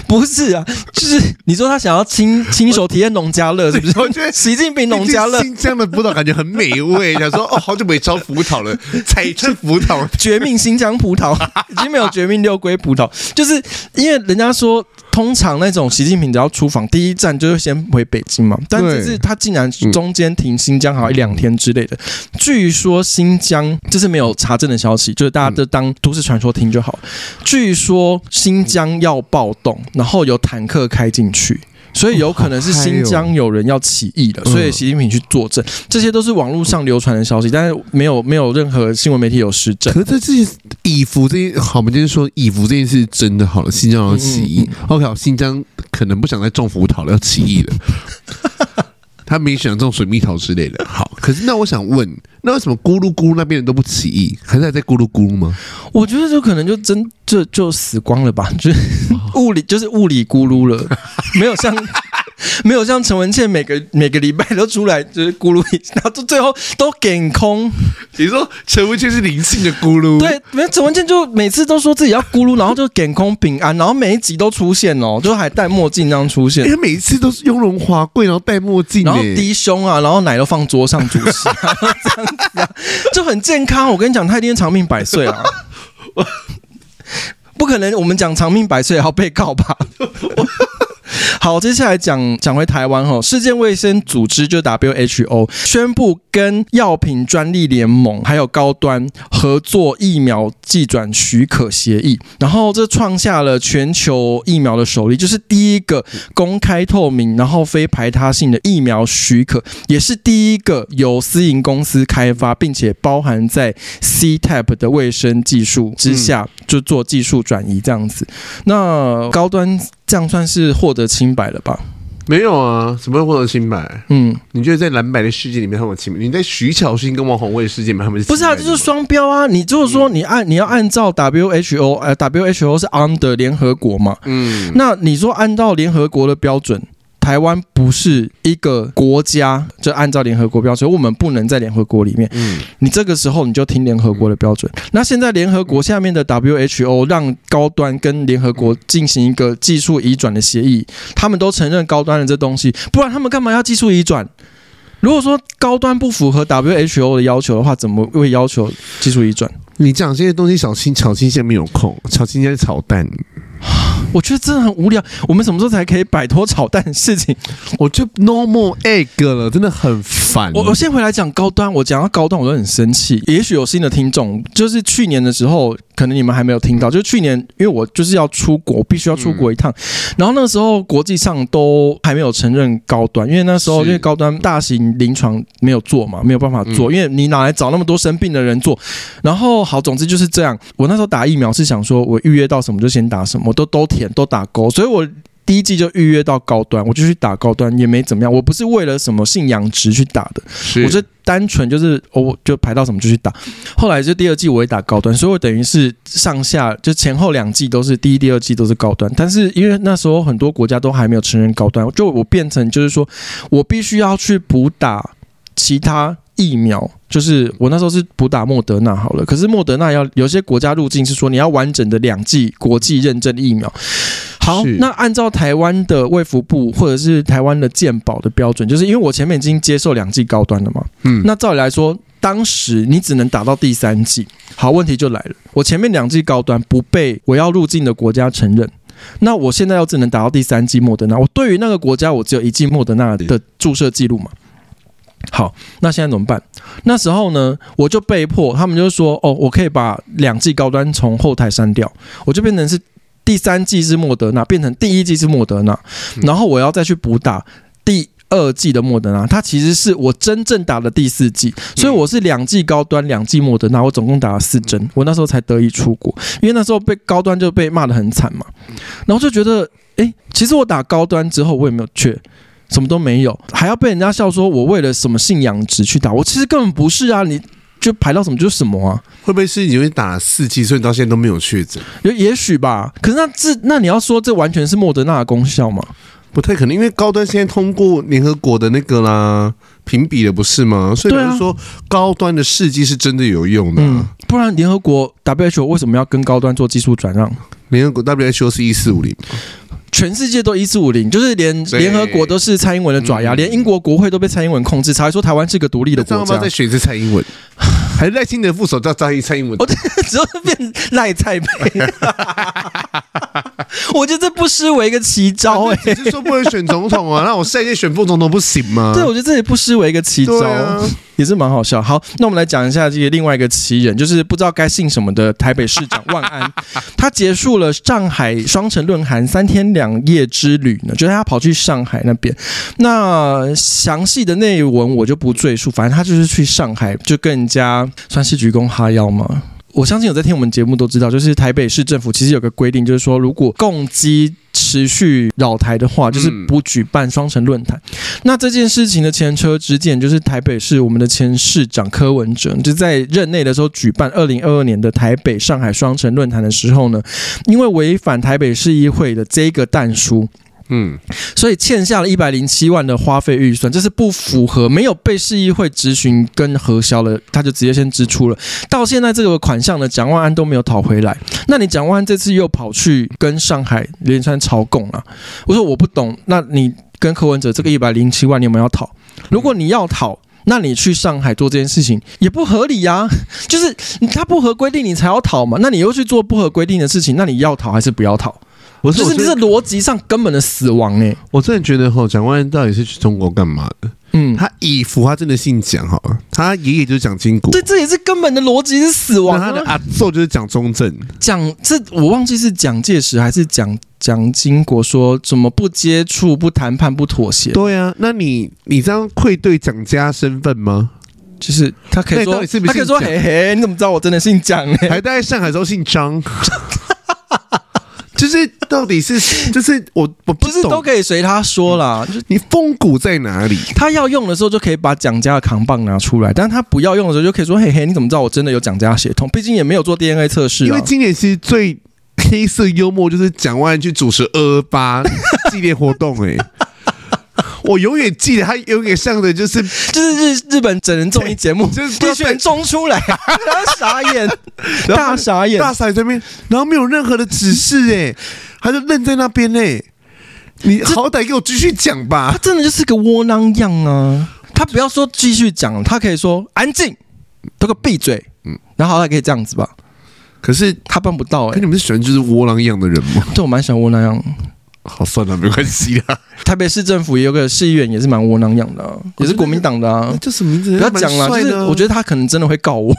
不是啊，就是你说他想要亲亲手体验农家乐，是不是？我觉得习近平农家乐，新疆的葡萄感觉很美味，想说哦，好久没吃葡萄了，才吃葡萄，绝命新疆葡萄已经没有绝命六龟葡萄，就是因为人家说，通常那种习近平只要出访，第一站就是先回北京嘛，但这次他竟然中间停新疆好像一两天之类的。据说新疆这是没有查证的消息，就是大家就当都市传说听就好。据说新疆要暴动。然后有坦克开进去，所以有可能是新疆有人要起义了，所以习近平去作证，这些都是网络上流传的消息，但是没有没有任何新闻媒体有实证。可是这些以服这些，好，我们今天说以服这件事真的好了，新疆要起义、嗯、，OK， 好，新疆可能不想再种葡萄了，要起义了。他没想种水蜜桃之类的，好。可是那我想问，那为什么咕噜咕噜那边人都不起义，还是还在咕噜咕噜吗？我觉得就可能就真就就死光了吧，就是物理就是物理咕噜了，没有像没有像陈文茜每个每个礼拜都出来就是咕噜，然后最后都给空。你说陈文茜是灵性的咕噜？对，没有，陈文茜就每次都说自己要咕噜，然后就给空平安，然后每一集都出现哦，就还戴墨镜这样出现。因、欸、为每一次都是雍容华贵，然后戴墨镜、欸。然后低胸啊，然后奶都放桌上主食、啊，这样子、啊、就很健康。我跟你讲，他一定长命百岁啊！不可能，我们讲长命百岁还要被告吧？好，接下来讲讲回台湾哈，世界卫生组织就 W H O 宣布跟药品专利联盟还有高端合作疫苗技转许可协议，然后这创下了全球疫苗的首例，就是第一个公开透明然后非排他性的疫苗许可，也是第一个由私营公司开发并且包含在 C T A P 的卫生技术之下、嗯、就做技术转移这样子。那高端这样算是获得清白了吧？没有啊，什么获得清白？嗯，你觉得在蓝白的世界里面他们清白？你在徐巧芯跟王宏威的世界里面他们是清白？不是啊，这就是双标啊！你就是说你按、嗯、你要按照 W H O， 呃 ，W H O 是 under 联合国嘛？嗯，那你说按照联合国的标准，台湾不是一个国家，就按照联合国标准，我们不能在联合国里面。嗯，你这个时候你就听联合国的标准。嗯、那现在联合国下面的 W H O 让高端跟联合国进行一个技术移转的协议，他们都承认高端的这东西，不然他们干嘛要技术移转？如果说高端不符合 W H O 的要求的话，怎么会要求技术移转？你讲这些东西，小心巧芯现在没有空，巧芯现在炒蛋。我觉得真的很无聊，我们什么时候才可以摆脱炒蛋的事情？我就 no more egg 了，真的很烦。我我先回来讲高端，我讲到高端我都很生气。也许有新的听众，就是去年的时候，可能你们还没有听到，就是去年因为我就是要出国，必须要出国一趟，嗯、然后那时候国际上都还没有承认高端，因为那时候因为高端大型临床没有做嘛，没有办法做，嗯、因为你哪来找那么多生病的人做？然后好，总之就是这样。我那时候打疫苗是想说，我预约到什么就先打什么。我都都填都打勾，所以我第一季就预约到高端，我就去打高端，也没怎么样。我不是为了什么信仰值去打的，我是单纯就是我就排到什么就去打。后来就第二季我也打高端，所以我等于是上下就前后两季都是第一、第二季都是高端。但是因为那时候很多国家都还没有承认高端，就我变成就是说我必须要去补打其他疫苗，就是我那时候是补打莫德纳好了，可是莫德纳要有些国家入境是说你要完整的两剂国际认证疫苗。好，那按照台湾的卫福部或者是台湾的健保的标准，就是因为我前面已经接受两剂高端了嘛，嗯，那照理来说当时你只能打到第三剂。好，问题就来了，我前面两剂高端不被我要入境的国家承认，那我现在要只能打到第三剂莫德纳，我对于那个国家我只有一剂莫德纳的注射记录嘛。好，那现在怎么办？那时候呢，我就被迫，他们就说，哦，我可以把两剂高端从后台删掉，我就变成是第三剂是莫德纳，变成第一剂是莫德纳，然后我要再去补打第二剂的莫德纳，它其实是我真正打的第四剂，所以我是两剂高端，两剂莫德纳，我总共打了四针，我那时候才得以出国，因为那时候被高端就被骂得很惨嘛，然后就觉得，哎，其实我打高端之后，我也没有缺。什么都没有，还要被人家笑说我为了什么信仰值去打，我其实根本不是啊，你就排到什么就是什么啊。会不会是因为打四剂，所以你到现在都没有确诊？也许吧，可是 那, 那你要说这完全是莫德纳的功效吗？不太可能，因为高端现在通过联合国的那个啦评比的不是吗？所以他就说高端的试剂是真的有用的、啊嗯、不然联合国 W H O 为什么要跟高端做技术转让？联合国 W H O 是一四五零，全世界都一四五零，就是连联合国都是蔡英文的爪牙、嗯、连英国国会都被蔡英文控制，才说台湾是个独立的国家。那要不要再选一次蔡英文？还是赖清德副手叫蔡英文？我只要变赖蔡配我觉得这不失为一个奇招、欸啊、只是说不能选总统啊，那我下一届选副总统不行吗？对，我觉得这也不失为一个奇招、啊、也是蛮好笑。好，那我们来讲一下这个另外一个奇人，就是不知道该姓什么的台北市长万安他结束了上海双城论坛三天两夜之旅呢，就是他跑去上海那边，那详细的内文我就不赘述，反正他就是去上海就跟人家算是鞠躬哈腰嘛。我相信有在听我们节目都知道，就是台北市政府其实有个规定，就是说如果共机持续扰台的话，就是不举办双城论坛、嗯、那这件事情的前车之鉴就是台北市我们的前市长柯文哲就在任内的时候举办二零二二年的台北上海双城论坛的时候呢，因为违反台北市议会的这个弹书，嗯，所以欠下了一百零七万的花费预算，这是不符合，没有被市议会质询跟核销了，他就直接先支出了。到现在这个款项呢，蒋万安都没有讨回来。那你蒋万安这次又跑去跟上海连串朝贡了、啊，我说我不懂，那你跟柯文哲这个一百零七万你有没有要讨？如果你要讨，那你去上海做这件事情也不合理啊，就是他不合规定你才要讨嘛，那你又去做不合规定的事情，那你要讨还是不要讨？不是，就是你这逻辑上根本的死亡哎、欸！我真的觉得吼，蒋万安到底是去中国干嘛的？嗯，他以父他真的姓蒋好了，他爷爷就是蒋经国，对，这也是根本的逻辑是死亡、啊。那他的阿祖就是蒋中正，蒋这我忘记是蒋介石还是蒋蒋经国说怎么不接触、不谈判、不妥协？对啊，那你你这样愧对蒋家身份吗？就是他可以说，是是他可以说嘿嘿，你怎么知道我真的姓蒋、欸？还在上海时候姓张。就是到底是就是我我不是都可以随他说啦，你风骨在哪里？他要用的时候就可以把蒋家的扛棒拿出来，但是他不要用的时候就可以说嘿嘿，你怎么知道我真的有蒋家血统？毕竟也没有做 D N A 测试、啊。因为今年其实最黑色幽默就是蒋万安去主持二二八纪念活动哎、欸。我永远记得他永远像的就是就是日日本整人综艺节目，就是被选中出来，然后傻眼，大傻眼，大傻眼在那边，然后没有任何的指示哎、欸，他就愣在那边哎、欸，你好歹给我继续讲吧。他真的就是个窝囊样啊！他不要说继续讲，他可以说安静，都给我闭嘴，嗯，然后他可以这样子吧。可是他办不到哎、欸。可你们是喜欢就是窝囊样的人吗？对，我蛮喜欢窝囊样。好，算了，没关系啦。台北市政府也有个市议员也是蛮窝囊样的、啊，也是国民党的啊。叫什么名字？不要讲了，就是我觉得他可能真的会告我。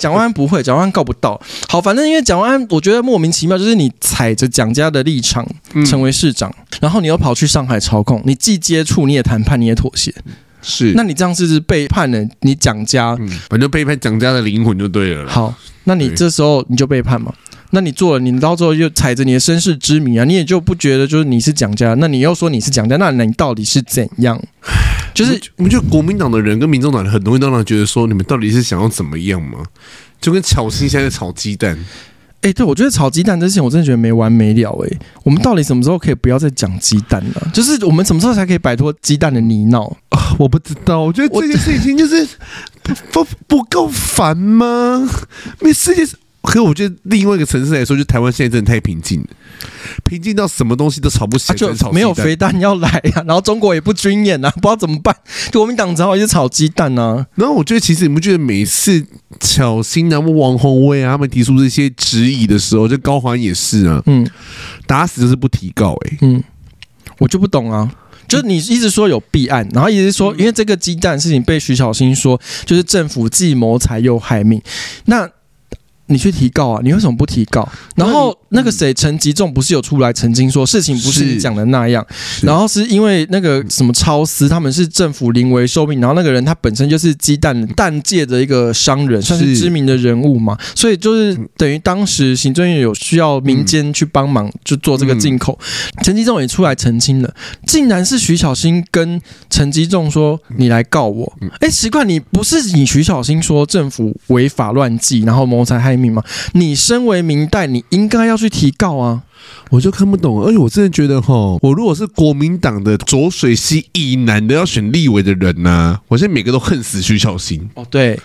蒋万安不会，蒋万安告不到。好，反正因为蒋万安，我觉得莫名其妙，就是你踩着蒋家的立场成为市长，嗯、然后你又跑去上海操控，你既接触，你也谈判，你也妥协。是，那你这样是背叛了你蒋家、嗯，反正背叛蒋家的灵魂就对了。好，那你这时候你就背叛嘛？那你做了，你到最后就踩着你的身世之谜啊，你也就不觉得就是你是蒋家，那你又说你是蒋家，那你到底是怎样？就是你们觉得国民党的人跟民众党的很多人都让人觉得说你们到底是想要怎么样吗？就跟巧芯现在炒鸡蛋。哎、欸，对，我觉得炒鸡蛋这件事情我真的觉得没完没了哎、欸。我们到底什么时候可以不要再讲鸡蛋了、啊？就是我们什么时候才可以摆脱鸡蛋的泥淖？我不知道，我觉得这件事情就是不不够烦吗？没世界，可是我觉得另外一个层次来说，就台湾现在真的太平静了，平静到什么东西都吵不起来，啊、就没有肥蛋要来啊，然后中国也不军演啊，不知道怎么办，就国民党只好一直炒鸡蛋啊。然后我觉得其实你不觉得每次巧芯啊、王宏威啊他们提出这些质疑的时候，就高虹安也是啊，嗯，打死就是不提告哎、欸，嗯，我就不懂啊。就是你一直说有弊案，然后一直说，因为这个鸡蛋事情被徐巧芯说就是政府计谋财又害命，那你去提告啊？你为什么不提告？然后那个谁陈吉仲不是有出来澄清说事情不是你讲的那样，然后是因为那个什么超司他们是政府临危受命，然后那个人他本身就是鸡蛋蛋界的一个商人，算是知名的人物嘛，所以就是等于当时行政院有需要民间去帮忙就做这个进口，陈吉仲也出来澄清了，竟然是徐巧芯跟陈吉仲说你来告我，哎，奇怪，你不是你徐巧芯说政府违法乱纪然后谋财害命吗？你身为民代，你应该要去提告啊！我就看不懂，而且我真的觉得哈，我如果是国民党的浊水溪以南的要选立委的人呐、啊，我现在每个都恨死徐巧芯。哦，对，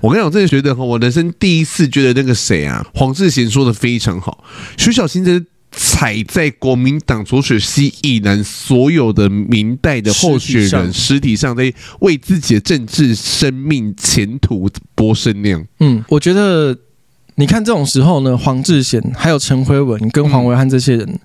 我跟你讲，我真的觉得哈，我人生第一次觉得那个谁啊，黄智贤说的非常好，徐巧芯真的踩在国民党浊水溪以南所有的民代的候选人尸体上，在为自己的政治生命前途搏生量。嗯，我觉得。你看这种时候呢，黄智贤还有陈辉文跟黄维汉这些人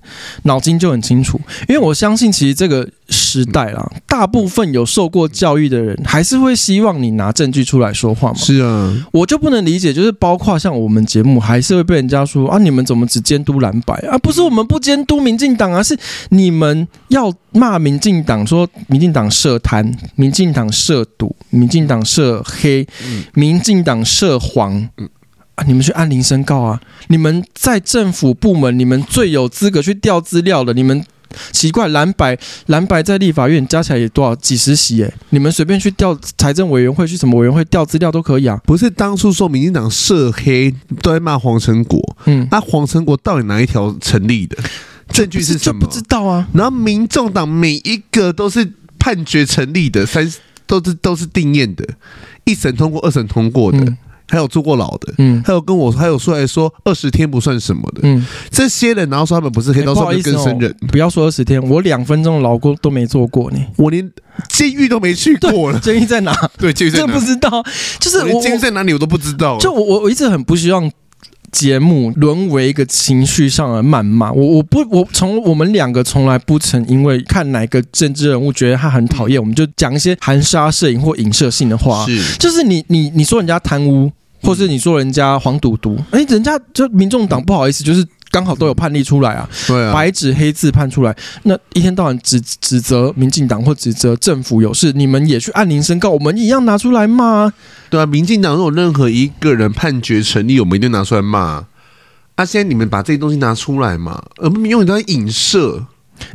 脑筋就很清楚，因为我相信其实这个时代啦，大部分有受过教育的人还是会希望你拿证据出来说话嘛。是啊，我就不能理解，就是包括像我们节目还是会被人家说啊，你们怎么只监督蓝白啊？不是我们不监督民进党啊，是你们要骂民进党，说民进党涉贪、民进党涉赌、民进党涉黑、民进党涉黄。啊、你们去按铃申告啊！你们在政府部门，你们最有资格去调资料的。你们奇怪，蓝白蓝白在立法院加起来也多少几十席哎、欸？你们随便去调财政委员会去什么委员会调资料都可以啊！不是当初说民进党涉黑都在骂黄成国，嗯，那、啊、黄成国到底哪一条成立的？证据是什么？就不知道啊！然后民众党每一个都是判决成立的，三都是都是定验的，一审通过，二审通过的。嗯，还有坐过牢的，嗯，还有跟我还有出来说二十天不算什么的，嗯，这些人然后说他们不是黑道，说他们更生人、欸不哦。不要说二十天，我两分钟牢锅都没坐过呢，我连监狱都没去过了。监狱在哪？对，监狱在哪？真不知道，就是我监狱在哪里我都不知道。就我我我一直很不希望节目沦为一个情绪上的谩骂。我我不我从我们两个从来不曾因为看哪个政治人物觉得他很讨厌，我们就讲一些含沙射影或影射性的话。是，就是你你你说人家贪污。或是你说人家黄赌毒，哎、欸，人家就民众党不好意思，就是刚好都有判例出来啊，对啊，白纸黑字判出来，那一天到晚指指责民进党或指责政府有事，你们也去按铃申告，我们一样拿出来骂、啊，对啊，民进党如果任何一个人判决成立，我们一定拿出来骂啊，啊现在你们把这些东西拿出来嘛，而不用你在影射，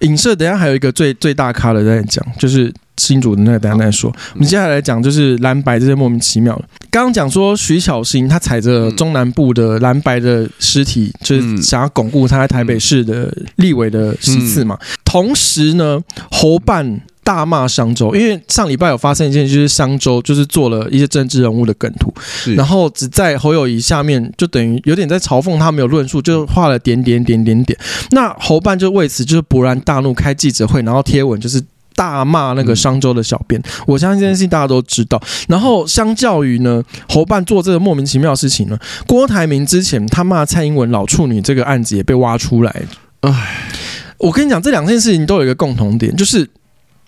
影射，等一下还有一个最最大咖的在讲，就是。新竹的那个等一下再说，我们接下来讲就是蓝白这些莫名其妙的。刚刚讲说徐巧芯他踩着中南部的蓝白的尸体，就是想要巩固他在台北市的立委的席次嘛。同时呢，侯办大骂商周，因为上礼拜有发生一件，就是商周就是做了一些政治人物的梗图，然后只在侯友宜下面，就等于有点在嘲讽他没有论述，就画了点点点点点。那侯办就为此就是勃然大怒，开记者会，然后贴文就是。大骂那个商周的小编，我相信这件事情大家都知道。然后相较于呢，侯办做这个莫名其妙的事情呢，郭台铭之前他骂蔡英文老处女这个案子也被挖出来。唉，我跟你讲，这两件事情都有一个共同点，就是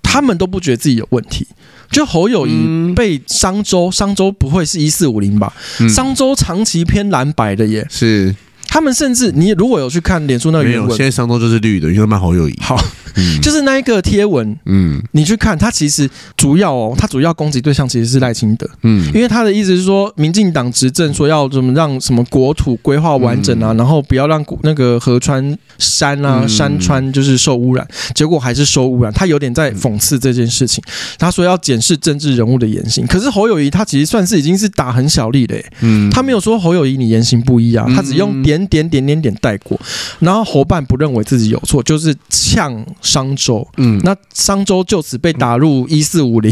他们都不觉得自己有问题。就侯友宜被商周，商周不会是一四五零吧？商周长期偏蓝白的耶。是。他们甚至你如果有去看脸书那个原文，没有，现在商周就是绿的，因为蛮好友谊。好，嗯、就是那一个贴文，嗯，你去看，他其实主要哦，他主要攻击对象其实是赖清德，嗯，因为他的意思是说，民进党执政说要怎么让什么国土规划完整啊，嗯、然后不要让那个河川山啊、嗯、山川就是受污染，结果还是受污染，他有点在讽刺这件事情。他说要检视政治人物的言行，可是侯友宜他其实算是已经是打很小力的、欸，嗯，他没有说侯友宜你言行不一啊，他只用点点点点点带过，然后侯办不认为自己有错，就是呛商周，嗯，那商周就此被打入一四五零，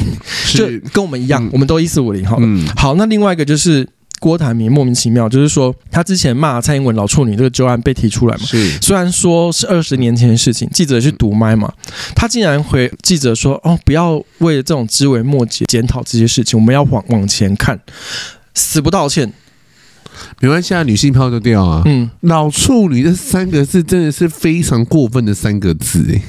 就跟我们一样，嗯、我们都一四五零好了、嗯。好，那另外一个就是郭台铭莫名其妙，就是说他之前骂蔡英文老处女这个纠案被提出来嘛，虽然说是二十年前的事情，记者去堵麦嘛，他竟然回记者说，哦，不要为了这种枝微末节检讨这些事情，我们要往往前看，死不道歉。没关系啊，女性票就掉啊。嗯，老处女这三个字真的是非常过分的三个字、欸、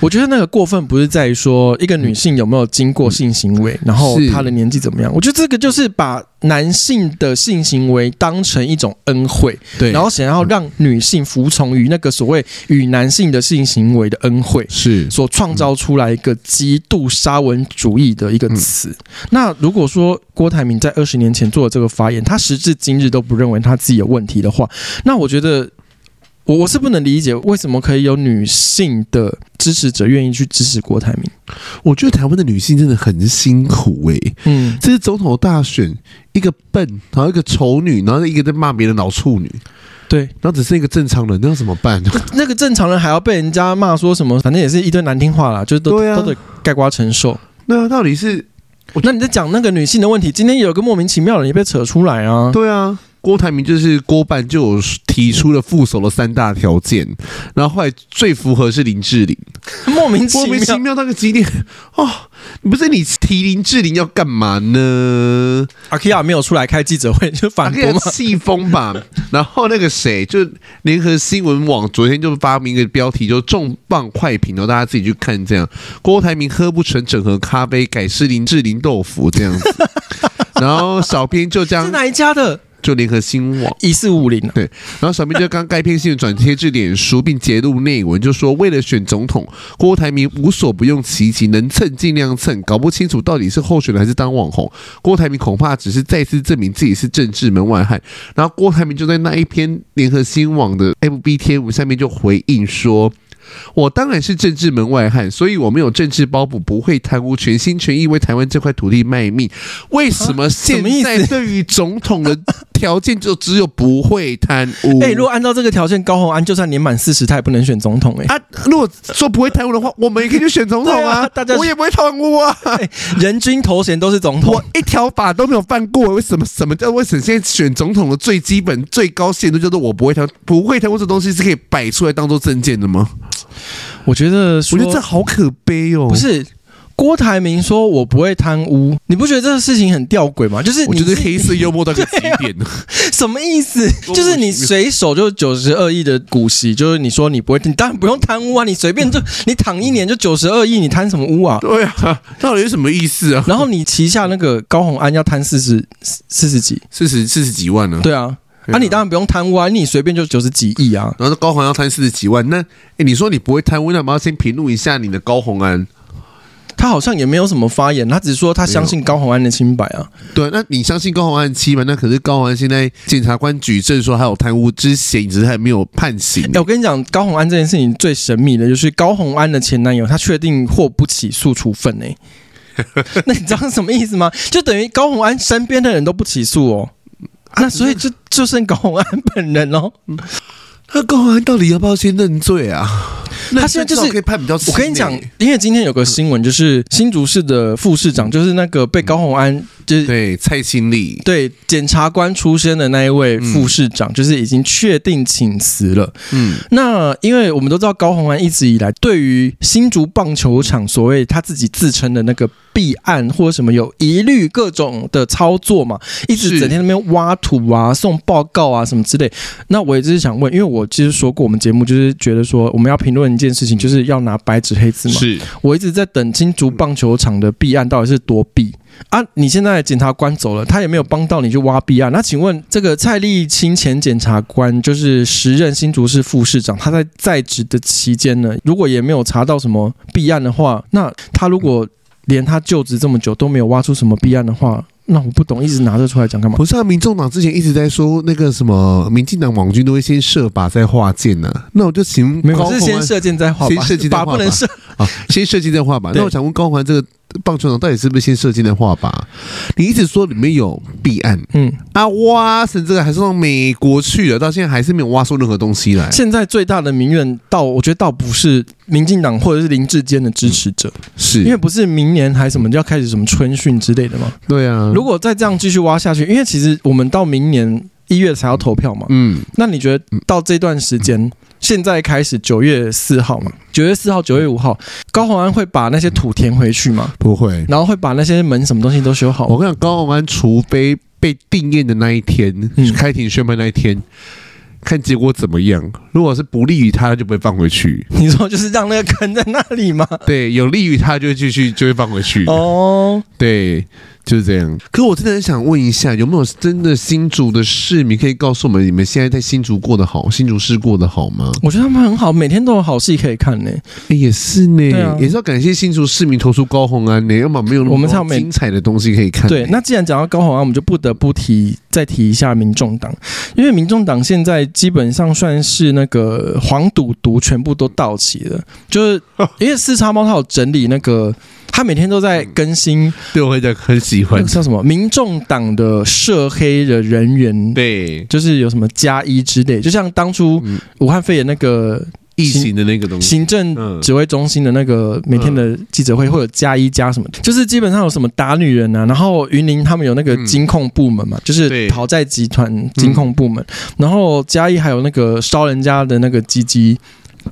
我觉得那个过分不是在于说一个女性有没有经过性行为，然后她的年纪怎么样。我觉得这个就是把男性的性行为当成一种恩惠，对，然后想要让女性服从于那个所谓与男性的性行为的恩惠，是所创造出来一个极度沙文主义的一个词、嗯。那如果说郭台铭在二十年前做的这个发言，他时至今日都不认为他自己有问题的话，那我觉得我我是不能理解为什么可以有女性的支持者愿意去支持郭台铭。我觉得台湾的女性真的很辛苦哎、欸，嗯，这是总统大选，一个笨，然后一个丑女，然后一个在骂别人老处女，对，然后只是一个正常人，那要怎么办？那个正常人还要被人家骂说什么，反正也是一堆难听话啦，就是都、啊、都得盖瓜承受。那到底是，那你在讲那个女性的问题，今天有个莫名其妙的人也被扯出来啊？对啊。郭台铭就是郭办就有提出了副手的三大条件，然后后来最符合是林志玲，莫名其妙，莫名其妙那个极点哦，不是你提林志玲要干嘛呢？阿 Kia 没有出来开记者会就反驳嘛，气疯吧。然后那个谁，就联合新闻网昨天就发明一个标题，就重磅快评，然后大家自己去看这样。郭台铭喝不成整盒咖啡，改吃林志玲豆腐这样子。然后小编就这样，是哪一家的？就联合新网一四五零，对，然后小编就刚该篇新闻转贴至脸书，并揭露内文，就说为了选总统，郭台铭无所不用其极，能蹭尽量蹭，搞不清楚到底是候选人还是当网红。郭台铭恐怕只是再次证明自己是政治门外汉。然后郭台铭就在那一篇联合新网的 F B 贴文下面就回应说。我当然是政治门外汉，所以我没有政治包袱，不会贪污，全心全意为台湾这块土地卖命。为什么现在对于总统的条件就只有不会贪污？哎、欸，如果按照这个条件，高虹安就算年满四十，他也不能选总统哎、欸。啊，如果说不会贪污的话，我们也可以去选总统啊，啊大家我也不会贪污啊、欸。人均头衔都是总统，我一条法都没有犯过，为什么？什么叫为什么现在选总统的最基本、最高限度叫做我不会贪，不会贪污这东西是可以摆出来当做政见的吗？我觉得说，我觉得这好可悲哦！不是郭台铭说我不会贪污，你不觉得这个事情很吊诡吗？就是你我觉得黑色幽默到个极点呢、啊，什么意思？就是你随手就九十二亿的股息，就是你说你不会，你当然不用贪污啊，你随便就你躺一年就九十二亿，你贪什么污啊？对啊，到底是什么意思啊？然后你旗下那个高虹安要贪四十四十几，四十四十几万呢、啊？对啊。啊，你当然不用贪污啊，你随便就九十几亿啊。然后高虹安要贪四十几万，那、欸、你说你不会贪污，那我们要先评论一下你的高虹安。他好像也没有什么发言，他只是说他相信高虹安的清白啊。对，那你相信高虹安的清白，那可是高虹安现在检察官举证说他有贪污之嫌，只是还没有判刑、欸。我跟你讲，高虹安这件事情最神秘的就是高虹安的前男友，他确定获不起诉处分诶、欸。那你知道什么意思吗？就等于高虹安身边的人都不起诉哦。啊、那所以就就剩高虹安本人喽、嗯。那高虹安到底要不要先认罪啊？他现在就是可以判比较。我跟你讲，因为今天有个新闻，就是新竹市的副市长，就是那个被高虹安就是对蔡清丽对检察官出身的那一位副市长，嗯、就是已经确定请辞了。嗯，那因为我们都知道高虹安一直以来对于新竹棒球场所谓他自己自称的那个弊案或者什么有疑虑各种的操作嘛，一直整天在那边挖土啊、送报告啊什么之类。那我也就是想问，因为我其实说过我们节目就是觉得说我们要评论。一件事情就是要拿白纸黑字嘛。是我一直在等新竹棒球场的弊案到底是多弊啊！你现在检察官走了，他也没有帮到你去挖弊案。那请问这个蔡丽青前检察官，就是时任新竹市副市长，他在在职的期间呢，如果也没有查到什么弊案的话，那他如果连他就职这么久都没有挖出什么弊案的话。那我不懂，一直拿这出来讲干嘛？不是啊，民众党之前一直在说那个什么，民进党网军都会先射靶再画箭呐、啊。那我就请高虹安，没有，是先射箭再画靶，先射箭再画靶不能射啊，先射箭再画靶。那我想问高虹安这个棒球场到底是不是新设计的画靶？你一直说里面有弊案，嗯啊，挖成这个还是到美国去了，到现在还是没有挖出任何东西来。现在最大的民怨倒，我觉得倒不是民进党或者是林智坚的支持者，是因为不是明年还什么要开始什么春训之类的吗？对啊，如果再这样继续挖下去，因为其实我们到明年一月才要投票嘛，嗯，那你觉得到这段时间？嗯嗯现在开始九月四号嘛，九月四号、九月五号，高虹安会把那些土填回去吗？不会，然后会把那些门什么东西都修好。我跟你讲，高虹安除非被定谳的那一天，嗯、开庭宣判那一天。看结果怎么样，如果是不利于他，他就不会放回去。你说就是让那个坑在那里吗？对，有利于他就会继续，就会放回去。哦，对，就是这样。可我真的很想问一下，有没有真的新竹的市民可以告诉我们，你们现在在新竹过得好，新竹市过得好吗？我觉得他们很好，每天都有好戏可以看呢、欸欸。也是呢、欸啊，也是要感谢新竹市民投出高虹安呢、欸，要么没有那么精彩的东西可以看、欸。对，那既然讲到高虹安，我们就不得不提再提一下民众党，因为民众党现在。基本上算是那个黄赌毒全部都到齐了，就是因为四叉猫他有整理那个，他每天都在更新，对我很喜欢。叫什么？民众党的涉黑的人员，对，就是有什么加一之类，就像当初武汉肺炎那个。疫情的那个东西，行政指挥中心的那个每天的记者会会有加一加什么，就是基本上有什么打女人啊，然后云林他们有那个金控部门嘛，就是讨债集团金控部门，然后加一还有那个烧人家的那个鸡鸡。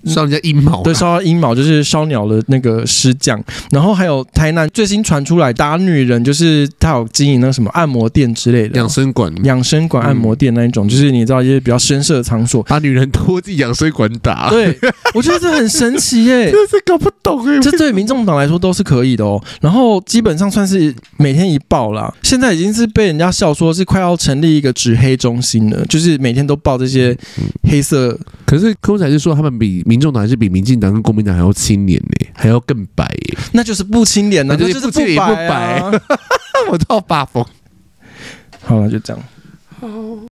烧人家阴毛、啊，对，烧阴毛就是烧鸟的那个尸酱，然后还有台南最新传出来打女人，就是他有经营那个什么按摩店之类的养生馆、养生馆按摩店那一种，嗯、就是你知道一些比较深色的场所，把女人拖进养生馆打。对，我觉得这很神奇耶、欸，真是搞不懂哎、欸。这对民众党来说都是可以的哦。然后基本上算是每天一报啦，现在已经是被人家笑说是快要成立一个指黑中心了，就是每天都报这些黑色。可是柯仔是说他们比。民众党还是比民进党跟国民党还要清廉呢、欸，还要更白、欸、那就是不清廉呢、啊，那就是不清廉不白、啊。我都要发疯。好了，就这样。